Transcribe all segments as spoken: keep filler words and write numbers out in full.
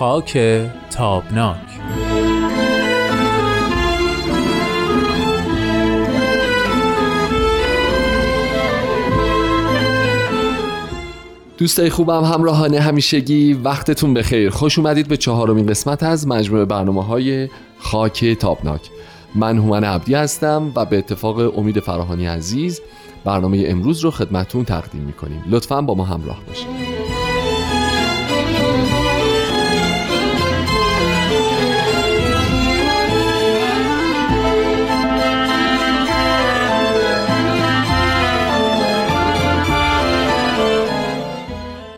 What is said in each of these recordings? خاک تابناک. دوستای خوبم، همراهان همیشگی، وقتتون بخیر. خوش اومدید به چهارمین قسمت از مجموعه برنامه‌های خاک تابناک. من هومن عبدی هستم و به اتفاق امید فرهانی عزیز برنامه امروز رو خدمتتون تقدیم می‌کنیم. لطفاً با ما همراه باشید.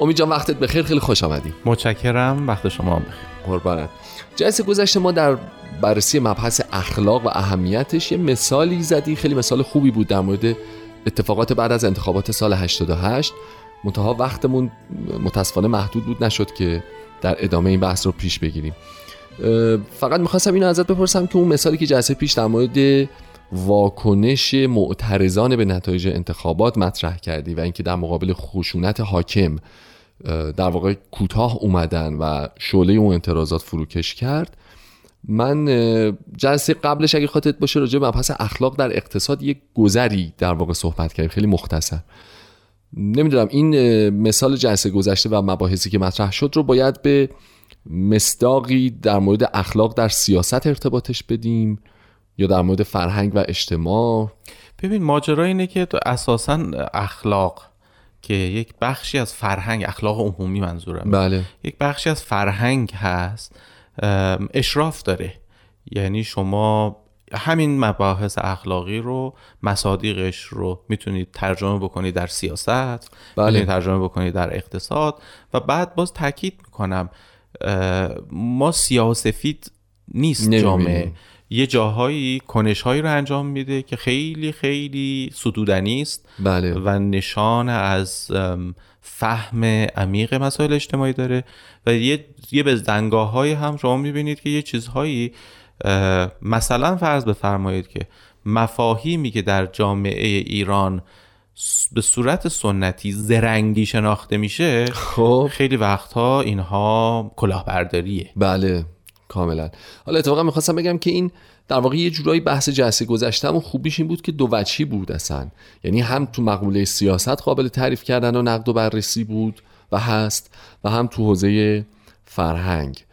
امید جان وقتت بخیر، خیلی خوش آمدی. متشکرم، وقت شما هم بخیر. قربانت. جلسه گذشته ما در بررسی مبحث اخلاق و اهمیتش یه مثالی زدی، خیلی مثال خوبی بود در مورد اتفاقات بعد از انتخابات سال هشتاد و هشت. منتها وقتمون متاسفانه محدود بود، نشد که در ادامه این بحث رو پیش بگیریم. فقط می‌خواستم اینو ازت بپرسم که اون مثالی که جلسه پیش در مورد واکنش معترضان به نتایج انتخابات مطرح کردی و اینکه در مقابل خشونت حاکم در واقع کوتاه اومدن و شعله اون اعتراضات فروکش کرد، من جلسه قبلش اگه خاطرت باشه راجع به مبحث اخلاق در اقتصاد یک گذری در واقع صحبت کردیم، خیلی مختصر. نمیدونم این مثال جلسه گذشته و مباحثی که مطرح شد رو باید به مصداقی در مورد اخلاق در سیاست ارتباطش بدیم یا در مورد فرهنگ و اجتماع؟ ببین ماجرا اینه که اساساً اخلاق که یک بخشی از فرهنگ، اخلاق عمومی منظورم، بله، یک بخشی از فرهنگ هست، اشراف داره. یعنی شما همین مباحث اخلاقی رو، مصادیقش رو میتونید ترجمه بکنید در سیاست، بله، میتونید ترجمه بکنید در اقتصاد. و بعد باز تاکید میکنم ما سیاه‌وسفید نیست نمید. جامعه یه جاهایی کنش‌هایی رو انجام میده که خیلی خیلی ستودنی است، بله، و نشان از فهم عمیق مسائل اجتماعی داره. و یه یه بزدنگاه‌هایی هم شما می‌بینید که یه چیزهایی، مثلا فرض بفرمایید که مفاهیمی که در جامعه ایران به صورت سنتی زرنگی شناخته میشه، خب خیلی وقتها اینها کلاهبرداریه. بله کاملا. حالا اتفاقا میخواستم بگم که این در واقع یه جورایی بحث جلسه گذشتم و خوبیش این بود که دو وجهی بود اصلا، یعنی هم تو مقوله سیاست قابل تعریف کردن و نقد و بررسی بود و هست و هم تو حوزه فرهنگ.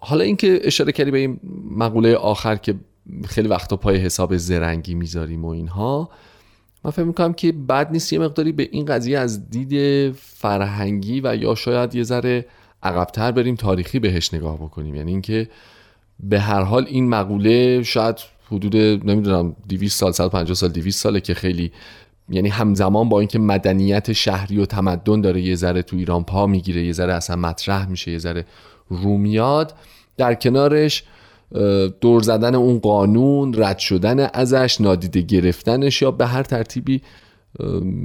حالا این که اشاره کردی به این مقوله آخر که خیلی وقتا پای حساب زرنگی میذاریم و اینها، من فکر میکنم که بد نیست یه مقداری به این قضیه از دید فرهنگی و یا شاید یه ذره عقب‌تر بریم تاریخی بهش نگاه بکنیم. یعنی اینکه به هر حال این مقوله شاید حدود نمیدونم دویست سال، صد و پنجاه سال، دویست ساله که خیلی، یعنی همزمان با اینکه مدنیت شهری و تمدن داره یه ذره تو ایران پا میگیره، یه ذره اصلا مطرح میشه، یه ذره رو میاد، در کنارش دور زدن اون قانون، رد شدن ازش، نادیده گرفتنش، یا به هر ترتیبی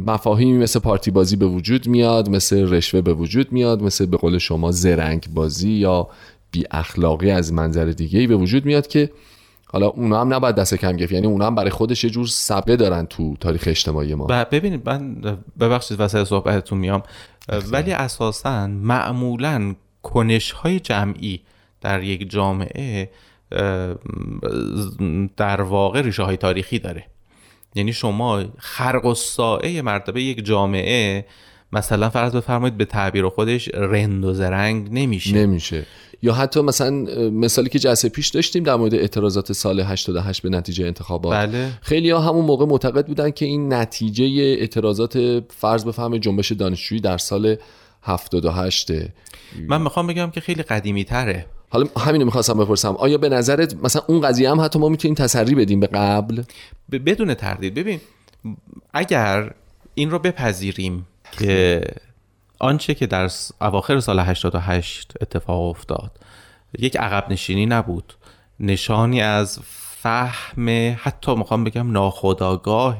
مفاهیمی مثل پارتی بازی به وجود میاد، مثل رشوه به وجود میاد، مثل به قول شما زرنگ بازی یا بی اخلاقی از منظر دیگه‌ای به وجود میاد که حالا اونا هم نباید دست کم گرفت. یعنی اونا هم برای خودش یه جور سابقه دارن تو تاریخ اجتماعی ما. ببینید من ببخشید وسط صحبتتون میام، ولی اساساً معمولاً کنش‌های جمعی در یک جامعه در واقع ریشه‌های تاریخی داره. یعنی شما خرق و ساعه مرتبه یک جامعه، مثلا فرض بفرمایید به تعبیر خودش، رند و زرنگ نمیشه نمیشه یا حتی مثلا مثالی که جلسه پیش داشتیم در مورد اعتراضات سال هشتاد و هشت به نتیجه انتخابات، بله، خیلی ها همون موقع معتقد بودن که این نتیجه اعتراضات فرض بفرمایید جنبش دانشجویی در سال هفتاد و هشت. من میخوام بگم که خیلی قدیمی تره. حالا همین رو می‌خواستم بپرسم، آیا به نظرت مثلا اون قضیه هم حتی ما میتونیم تسری بدیم به قبل؟ ب... بدون تردید. ببین اگر این رو بپذیریم که آنچه که در اواخر سال هشتاد و هشت اتفاق افتاد یک عقب نشینی نبود، نشانی از فهم، حتی میخوام بگم ناخودآگاه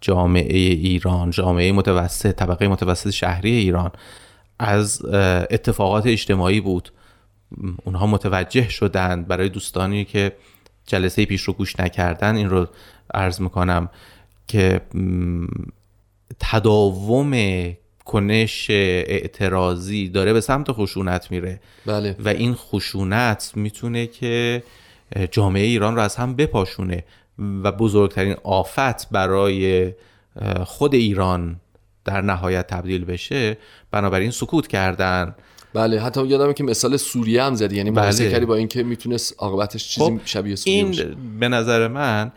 جامعه ایران، جامعه متوسط، طبقه متوسط شهری ایران از اتفاقات اجتماعی بود. اونها متوجه شدند. برای دوستانی که جلسه پیش رو گوش نکردن این رو عرض میکنم که تداوم کنش اعتراضی داره به سمت خشونت میره. بله. و این خشونت میتونه که جامعه ایران رو از هم بپاشونه و بزرگترین آفت برای خود ایران در نهایت تبدیل بشه. بنابراین سکوت کردن. بله، حتی یادمه که مثال سوریه هم زدی، یعنی مقایسه بله. کردی با اینکه میتونست عاقبتش چیزی خب شبیه سوریه این بشه. به نظر من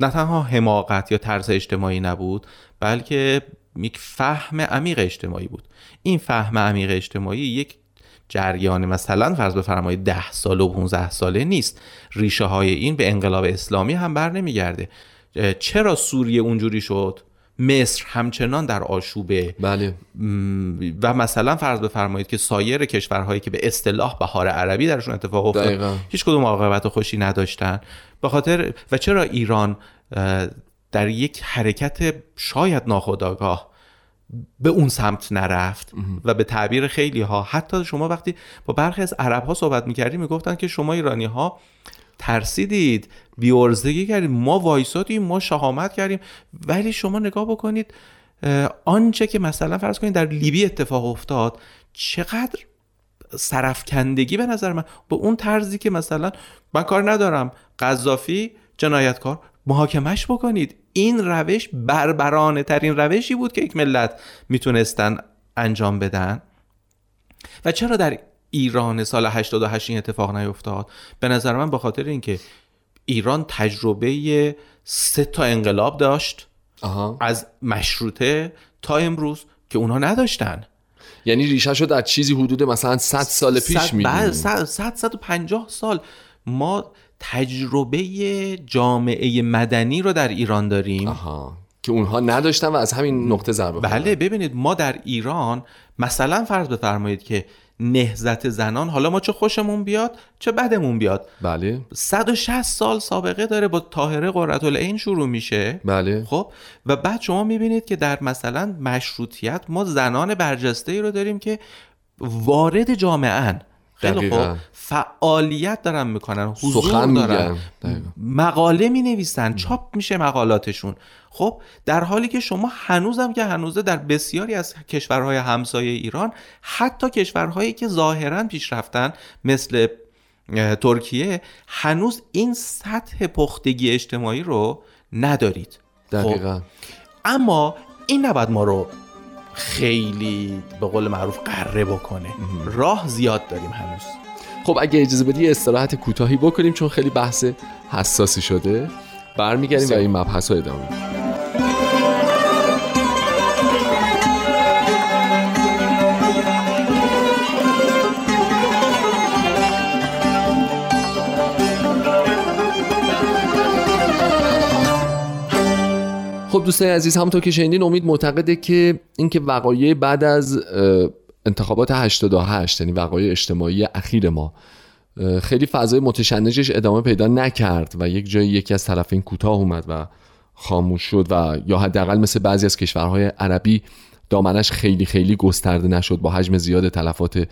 نه تنها حماقت یا ترس اجتماعی نبود، بلکه یک فهم عمیق اجتماعی بود. این فهم عمیق اجتماعی یک جریان مثلا فرض بفرمایید ده سال و پانزده ساله نیست. ریشه های این به انقلاب اسلامی هم بر نمیگرده. چرا سوریه اونجوری شد؟ مصر همچنان در آشوبه. بله. و مثلا فرض بفرمایید که سایر کشورهایی که به اصطلاح بهار عربی درشون اتفاق افتاد هیچ کدوم عاقبت خوشی نداشتن. به خاطر و چرا ایران در یک حرکت شاید ناخودآگاه به اون سمت نرفت و به تعبیر خیلی ها، حتی شما وقتی با برخی از عرب ها صحبت میکردی میگفتن که شما ایرانی ها ترسیدید، بیارزگی کردیم، ما وایسادیم، ما شهامت کردیم. ولی شما نگاه بکنید آنچه که مثلا فرض کنید در لیبی اتفاق افتاد، چقدر سرفکندگی به نظر من به اون طرزی که مثلا من کار ندارم قذافی جنایتکار محاکمش بکنید. این روش بربرانه ترین روشی بود که یک ملت میتونستن انجام بدن. و چرا در ایران سال هشتاد و هشت این اتفاق نیفتاد؟ به نظر من به خاطر اینکه ایران تجربه سه تا انقلاب داشت. آها. از مشروطه تا امروز که اونها نداشتن. یعنی ریشه شد از چیزی حدود مثلا صد سال پیش میدونیم، صد صد و پنجاه سال ما تجربه جامعه مدنی رو در ایران داریم. آها. که اونها نداشتن و از همین نقطه ضربه. بله. ببینید ما در ایران مثلا فرض بفرمایید که نهضت زنان، حالا ما چه خوشمون بیاد چه بدمون بیاد، بله، صد و شصت سال سابقه داره، با طاهره قرةالعین شروع میشه. بله. خب و بعد شما میبینید که در مثلا مشروطیت ما زنان برجسته‌ای رو داریم که وارد جامعه‌ان، خیلی خوب، فعالیت دارن میکنن، حضور دارن، مقاله مینویسن، چاپ میشه مقالاتشون. خب در حالی که شما هنوزم که هنوزه در بسیاری از کشورهای همسایه ایران، حتی کشورهایی که ظاهرا پیشرفتن مثل ترکیه، هنوز این سطح پختگی اجتماعی رو ندارید. دقیقاً. خب. اما این نباید ما رو خیلی به قول معروف قره بکنه. امه. راه زیاد داریم هنوز. خب اگه اجازه بدی استراحت کوتاهی بکنیم چون خیلی بحث حساسی شده. برمیگردیم و این مبحث رو ادامه میدیم. خب دوستان عزیز، همونطور که شنیدین امید معتقده که اینکه وقایع بعد از انتخابات هشتاد و هشت، یعنی وقایع اجتماعی اخیر ما، خیلی فضای متشنجش ادامه پیدا نکرد و یک جایی یکی از طرفین کوتاه اومد و خاموش شد و یا حداقل مثل بعضی از کشورهای عربی دامنش خیلی خیلی گسترده نشد با حجم زیاد تلفات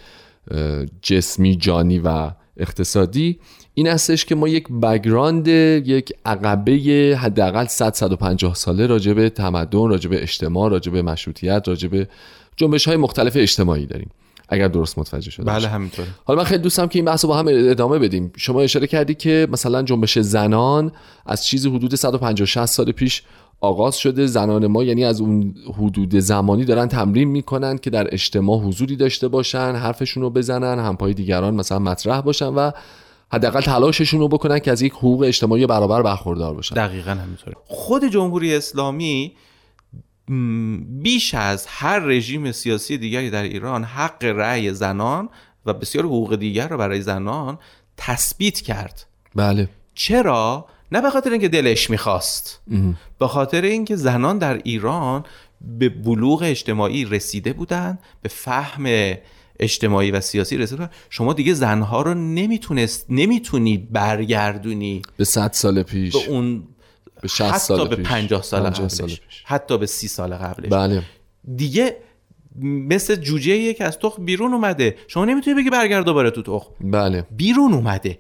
جسمی، جانی و اقتصادی. این هستش که ما یک بک‌گراند، یک عقبه حداقل صد تا صد و پنجاه ساله راجع به تمدن، راجع به اجتماع، راجع به مشروطیت، راجع به جنبش‌های مختلف اجتماعی داریم، اگر درست متوجه شده. بله همینطوره. حالا من خیلی دوستم که این بحث رو با هم ادامه بدیم. شما اشاره کردی که مثلا جنبش زنان از چیزی حدود صد و پنجاه شصت سال پیش آغاز شده. زنان ما یعنی از اون حدود زمانی دارن تمرین میکنن که در اجتماع حضوری داشته باشن، حرفشون رو بزنن، همپای دیگران مثلا مطرح باشن و حداقل تلاششون رو بکنن که از یک حقوق اجتماعی برابر برخوردار باشن. دقیقاً همینطوره. خود جمهوری اسلامی بیش از هر رژیم سیاسی دیگری در ایران حق رأی زنان و بسیار حقوق دیگر رو برای زنان تثبیت کرد. بله. چرا؟ نه به خاطر اینکه دلش میخواست، به خاطر اینکه زنان در ایران به بلوغ اجتماعی رسیده بودن، به فهم اجتماعی و سیاسی رسیده بودن. شما دیگه زنها رو نمیتونست نمیتونی برگردونی به صد سال پیش، به اون به شصت سال پیش، حتی به پنجاه سال قبلش، حتی به سی سال قبلش. بله. دیگه مثل جوجه‌ای که از تخم بیرون اومده، شما نمیتونی بگی برگرد دوباره تو تخم. بله. بیرون اومده.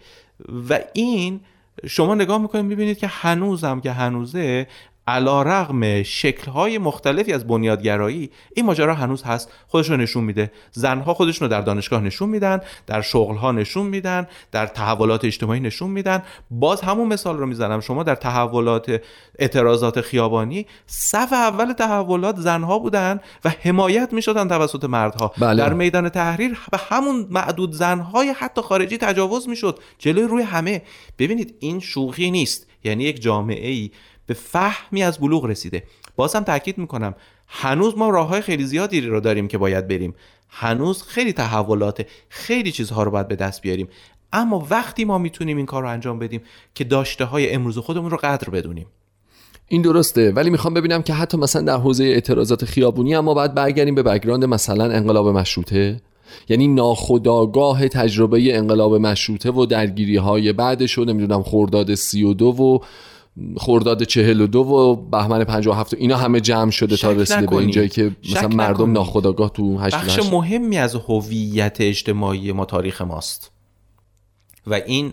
و این شما نگاه میکنید میبینید که هنوزم که هنوزه علیرغم شکل‌های مختلفی از بنیادگرایی این ماجرا هنوز هست، خودش رو نشون میده. زنها خودشون رو در دانشگاه نشون میدن، در شغل‌ها نشون میدن، در تحولات اجتماعی نشون میدن. باز همون مثال رو میزنم، شما در تحولات اعتراضات خیابانی صف اول تحولات زنها بودن و حمایت میشدن توسط مردها. بله. در میدان تحریر به همون معدود زنهای حتی خارجی تجاوز میشد جلوی روی همه. ببینید این شوخی نیست، یعنی یک جامعه‌ای به فهمی از بلوغ رسیده. بازم تاکید میکنم هنوز ما راههای خیلی زیادی رو داریم که باید بریم، هنوز خیلی تحولات، خیلی چیزها رو باید به دست بیاریم، اما وقتی ما میتونیم این کار رو انجام بدیم که داشته های امروز خودمون رو قدر بدونیم. این درسته، ولی میخوام ببینم که حتی مثلا در حوزه اعتراضات خیابونی اما باید برگردیم به بک‌گراند مثلا انقلاب مشروطه، یعنی ناخودآگاه تجربه انقلاب مشروطه و درگیری‌های بعدش و نمیدونم خرداد سی و دو و خرداد چهل و دو و بهمن پنجاه و هفت اینا همه جمع شده تا رسیده به اینجایی که مثلا مردم ناخودآگاه تو هشت بخش هشت. مهمی از هویت اجتماعی ما تاریخ ماست و این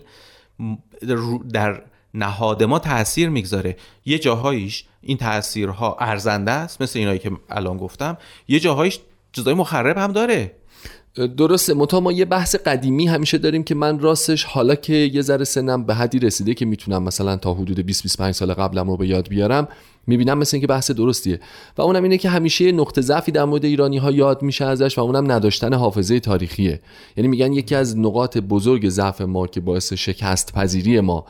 در نهاد ما تأثیر میگذاره. یه جاهایش این تأثیرها ارزنده است، مثل اینایی که الان گفتم، یه جاهایش چیزای مخرب هم داره. درسته، متا ما یه بحث قدیمی همیشه داریم که من راستش حالا که یه ذره سنم به حدی رسیده که میتونم مثلا تا حدود بیست بیست و پنج سال قبلم رو به یاد بیارم، میبینم مثلا اینکه بحث درستیه و اونم اینه که همیشه نقطه ضعفی در مورد ایرانی‌ها یاد میشه ازش و اونم نداشتن حافظه تاریخیه. یعنی میگن یکی از نقاط بزرگ ضعف ما که باعث شکست پذیری ما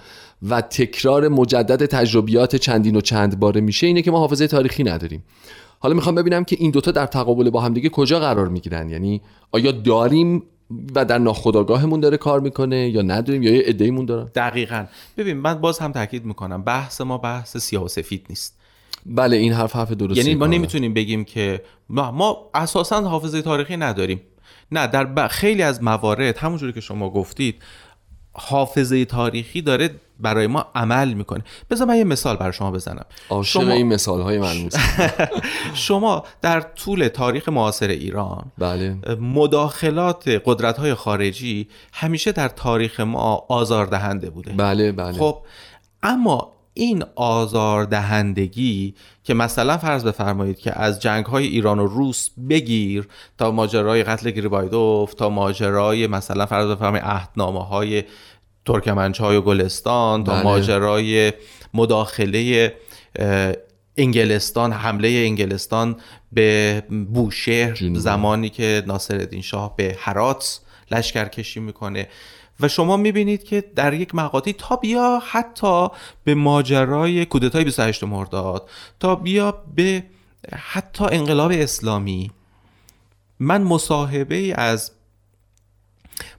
و تکرار مجدد تجربیات چندین و چند باره میشه اینه که ما حافظه تاریخی نداریم. حالا میخوام ببینم که این دوتا در تقابل با هم دیگه کجا قرار میگیرن، یعنی آیا داریم و در ناخودآگاهمون داره کار میکنه یا نداریم یا یه عده‌مون دارن. دقیقاً. ببین من باز هم تاکید میکنم بحث ما بحث سیاه و سفید نیست. بله این حرف حرف درسته، یعنی ما نمیتونیم بگیم که ما, ما اساساً حافظه تاریخی نداریم. نه، در ب... خیلی از موارد همونجوری که شما گفتید حافظه تاریخی داره برای ما عمل میکنه. بذار من یه مثال برای شما بزنم. عاشق شما... این مثال‌های ملموس. شما در طول تاریخ معاصر ایران بله. مداخلات قدرت‌های خارجی همیشه در تاریخ ما آزاردهنده بوده. بله بله. خب اما این آزاردهندگی که مثلا فرض بفرمایید که از جنگ‌های ایران و روس بگیر تا ماجرای قتل گریبایدوف تا ماجرای مثلا فرض بفرمایید عهدنامه‌های ترکمنچای و گلستان تا بله. ماجرای مداخله انگلستان، حمله انگلستان به بوشهر جنوبا. زمانی که ناصرالدین شاه به هرات لشکر کشی میکنه و شما میبینید که در یک مقاطعی تا بیا حتی به ماجرای کودتای بیست و هشت مرداد تا بیا به حتی انقلاب اسلامی. من مصاحبه‌ای از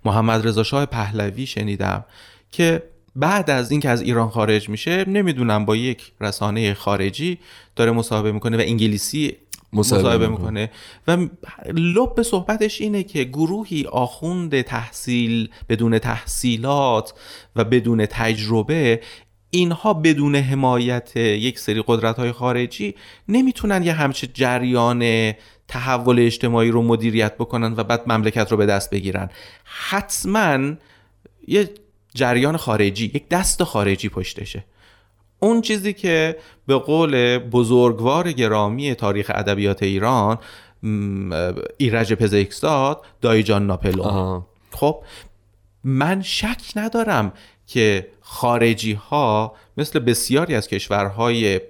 محمد رضا شاه پهلوی شنیدم که بعد از اینکه از ایران خارج میشه نمیدونم با یک رسانه خارجی داره مصاحبه میکنه و انگلیسی مصاحبه میکنه و لب به صحبتش اینه که گروهی آخوند تحصیل بدون تحصیلات و بدون تجربه، اینها بدون حمایت یک سری قدرت‌های خارجی نمیتونن یه همچه جریان تحول اجتماعی رو مدیریت بکنن و بعد مملکت رو به دست بگیرن. حتما یه جریان خارجی، یک دست خارجی پشتشه. اون چیزی که به قول بزرگوار گرامی تاریخ ادبیات ایران ایرج پزشکزاد، دایجان ناپلئون. خب من شک ندارم که خارجی ها مثل بسیاری از کشورهای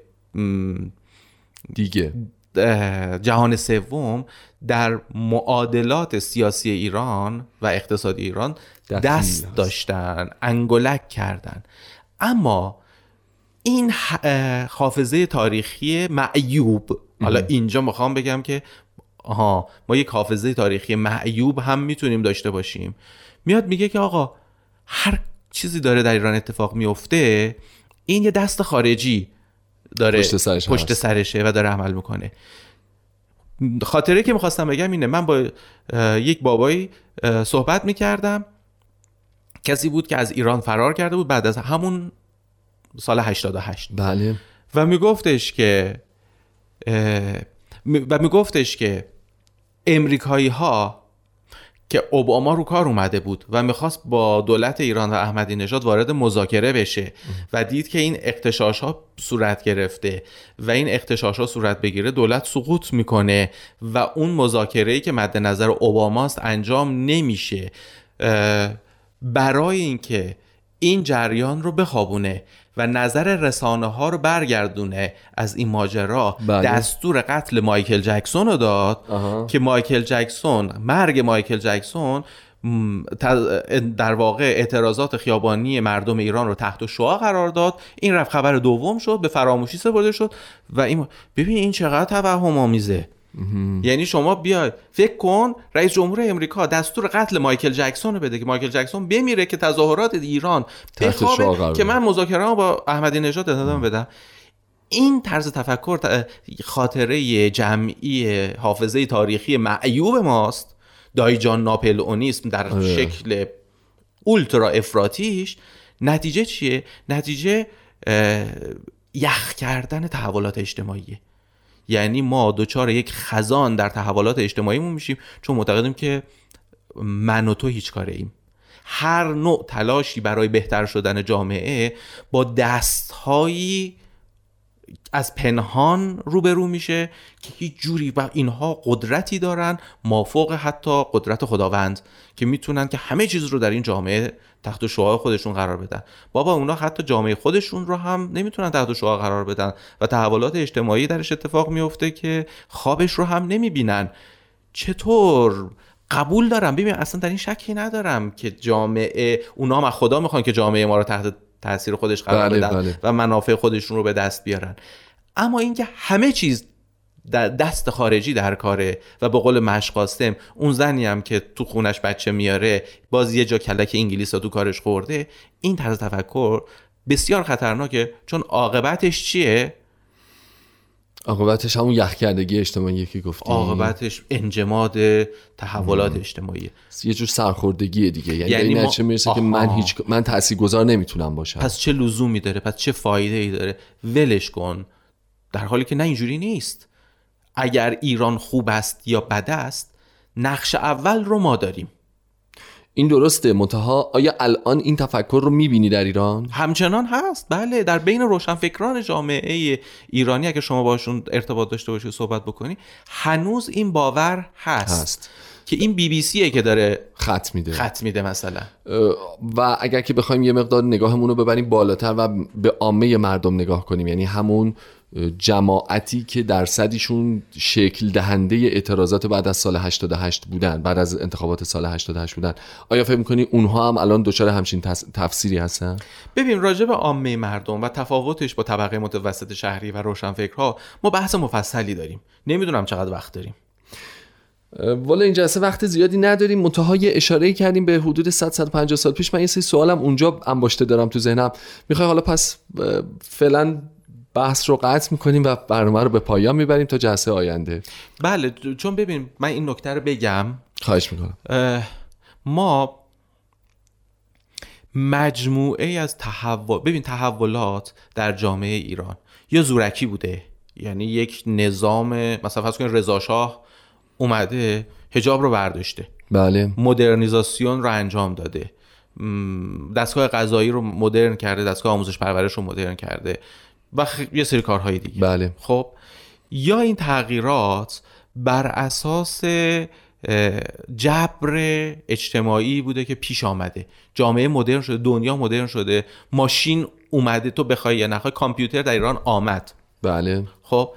دیگه جهان سوم در معادلات سیاسی ایران و اقتصادی ایران دست داشتن، انگولک کردن، اما این حافظه تاریخی معیوب، حالا اینجا میخوام بگم که آها ما یک حافظه تاریخی معیوب هم میتونیم داشته باشیم، میاد میگه که آقا هر چیزی داره در ایران اتفاق میفته این یه دست خارجی داره پشت سرش پشت سرشه و داره عمل میکنه. خاطره که میخواستم بگم اینه، من با یک بابایی صحبت میکردم، کسی بود که از ایران فرار کرده بود بعد از همون سال هشتاد و هشت. بله. و میگفتش که و میگفتش که امریکایی ها که اوباما رو کار اومده بود و میخواست با دولت ایران و احمدی نژاد وارد مذاکره بشه و دید که این اغتشاش ها صورت گرفته و این اغتشاش ها صورت بگیره دولت سقوط میکنه و اون مذاکره‌ای که مد نظر اوباماست انجام نمیشه. برای اینکه این جریان رو بخوابونه و نظر رسانه ها رو برگردونه از این ماجرا، بله. دستور قتل مایکل جکسون رو داد. آها. که مایکل جکسون، مرگ مایکل جکسون در واقع اعتراضات خیابانی مردم ایران رو تحت شعاع قرار داد. این رفت خبر دوم شد، به فراموشی سپرده شد. و این ببین این چقدر توهم آمیزه. یعنی شما بیای فکر کن رئیس جمهور امریکا دستور قتل مایکل جکسون رو بده که مایکل جکسون بمیره که تظاهرات ایران بخوابه که من مذاکره‌ام با احمدی نژاد ادامه بدم. این طرز تفکر خاطره جمعی حافظه تاریخی معیوب ماست، دایجان ناپلئونیسم در شکل اولترا افراطیش. نتیجه چیه؟ نتیجه یخ کردن تحولات اجتماعیه. یعنی ما دوچار یک خزان در تحولات اجتماعیمون میشیم چون معتقدیم که من و تو هیچ کاره ایم. هر نوع تلاشی برای بهتر شدن جامعه با دستهایی از پنهان روبرو میشه که هیچ جوری و اینها قدرتی دارن مافوق حتی قدرت خداوند که میتونن که همه چیز رو در این جامعه تحت شعاع خودشون قرار بدن. بابا اونا حتی جامعه خودشون رو هم نمیتونن تحت شعاع قرار بدن و تحولات اجتماعی درش اتفاق میفته که خوابش رو هم نمیبینن. چطور؟ قبول دارم، ببین اصلا در این شکی ندارم که جامعه اونا هم خدا میخوان که جامعه ما رو تحت تأثیر خودش قرار بدن، بله، بله. و منافع خودشون رو به دست بیارن. اما اینکه همه چیز دست خارجی در کاره و به قول مشقاسم اون زنی هم که تو خونش بچه میاره باز یه جا کلک انگلیس ها تو کارش خورده، این طرز تفکر بسیار خطرناکه. چون عاقبتش چیه؟ عاقبتش همون یخ کردگی اجتماعیه که گفتیم، عاقبتش انجماد تحولات اجتماعیه، یه جور سرخوردگیه دیگه. یعنی, یعنی ما... چه میرسه که من هیچ من تاثیرگذار نمیتونم باشم. پس چه لزومی داره؟ پس چه فایده ای داره؟ ولش کن. در حالی که نه، اینجوری نیست. اگر ایران خوب است یا بد است، نقش اول رو ما داریم. این درسته، منتها آیا الان این تفکر رو می‌بینی در ایران؟ همچنان هست، بله، در بین روشنفکران جامعه ایرانی اگه شما باشون ارتباط داشته باشی صحبت بکنی، هنوز این باور هست, هست. که این بی بی سیه که داره خط میده خط میده مثلا. و اگر که بخوایم یه مقدار نگاهمون رو ببریم بالاتر و به عامه مردم نگاه کنیم، یعنی همون جماعتی که درصدیشون شکل دهنده اعتراضات بعد از سال هشتاد و هشت بودن، بعد از انتخابات سال هشتاد و هشت بودن، آیا فکر می‌کنی اونها هم الان دچار همچین تفسیری هستن؟ ببین راجع به عامه مردم و تفاوتش با طبقه متوسط شهری و روشنفکرها ما بحث مفصلی داریم. نمیدونم چقدر وقت داریم. والا این جلسه وقت زیادی نداریم، منتهای اشاره کردیم به حدود صد تا صد و پنجاه سال پیش. من یه سری سوالم اونجا انباشته دارم تو ذهنم. می‌خوای حالا پس فعلا بحث رو قطع میکنیم و برنامه رو به پایان میبریم تا جلسه آینده؟ بله، چون ببین من این نکته رو بگم. خواهش میکنم. ما مجموعه از تحول، ببین تحولات در جامعه ایران یا زورکی بوده، یعنی یک نظام، مثلا فرض کنید رضا شاه اومده حجاب رو برداشته، بله، مدرنیزاسیون رو انجام داده، دستگاه قضایی رو مدرن کرده، دستگاه آموزش پرورش رو مدرن کرده و یه سری کارهای دیگه، بله. خب یا این تغییرات بر اساس جبر اجتماعی بوده که پیش آمده، جامعه مدرن شده، دنیا مدرن شده، ماشین اومده، تو بخوای یا نخوای کامپیوتر در ایران آمد، بله. خب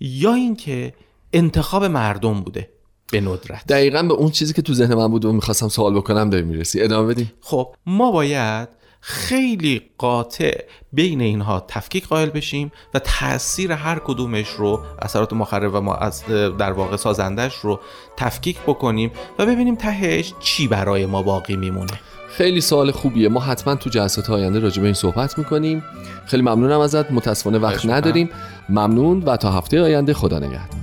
یا اینکه انتخاب مردم بوده به ندرت. دقیقاً به اون چیزی که تو ذهن من بود و می‌خواستم سوال بکنم داری میرسی، ادامه بدیم. خب ما باید خیلی قاطع بین اینها تفکیک قائل بشیم و تأثیر هر کدومش رو، اثرات مخرب و ما از در واقع سازندش رو تفکیک بکنیم و ببینیم تهش چی برای ما باقی میمونه. خیلی سوال خوبیه، ما حتما تو جلسات آینده راجع به این صحبت میکنیم. خیلی ممنونم ازت، متاسفانه وقت نداریم. ممنون و تا هفته آینده، خدا نگهدار.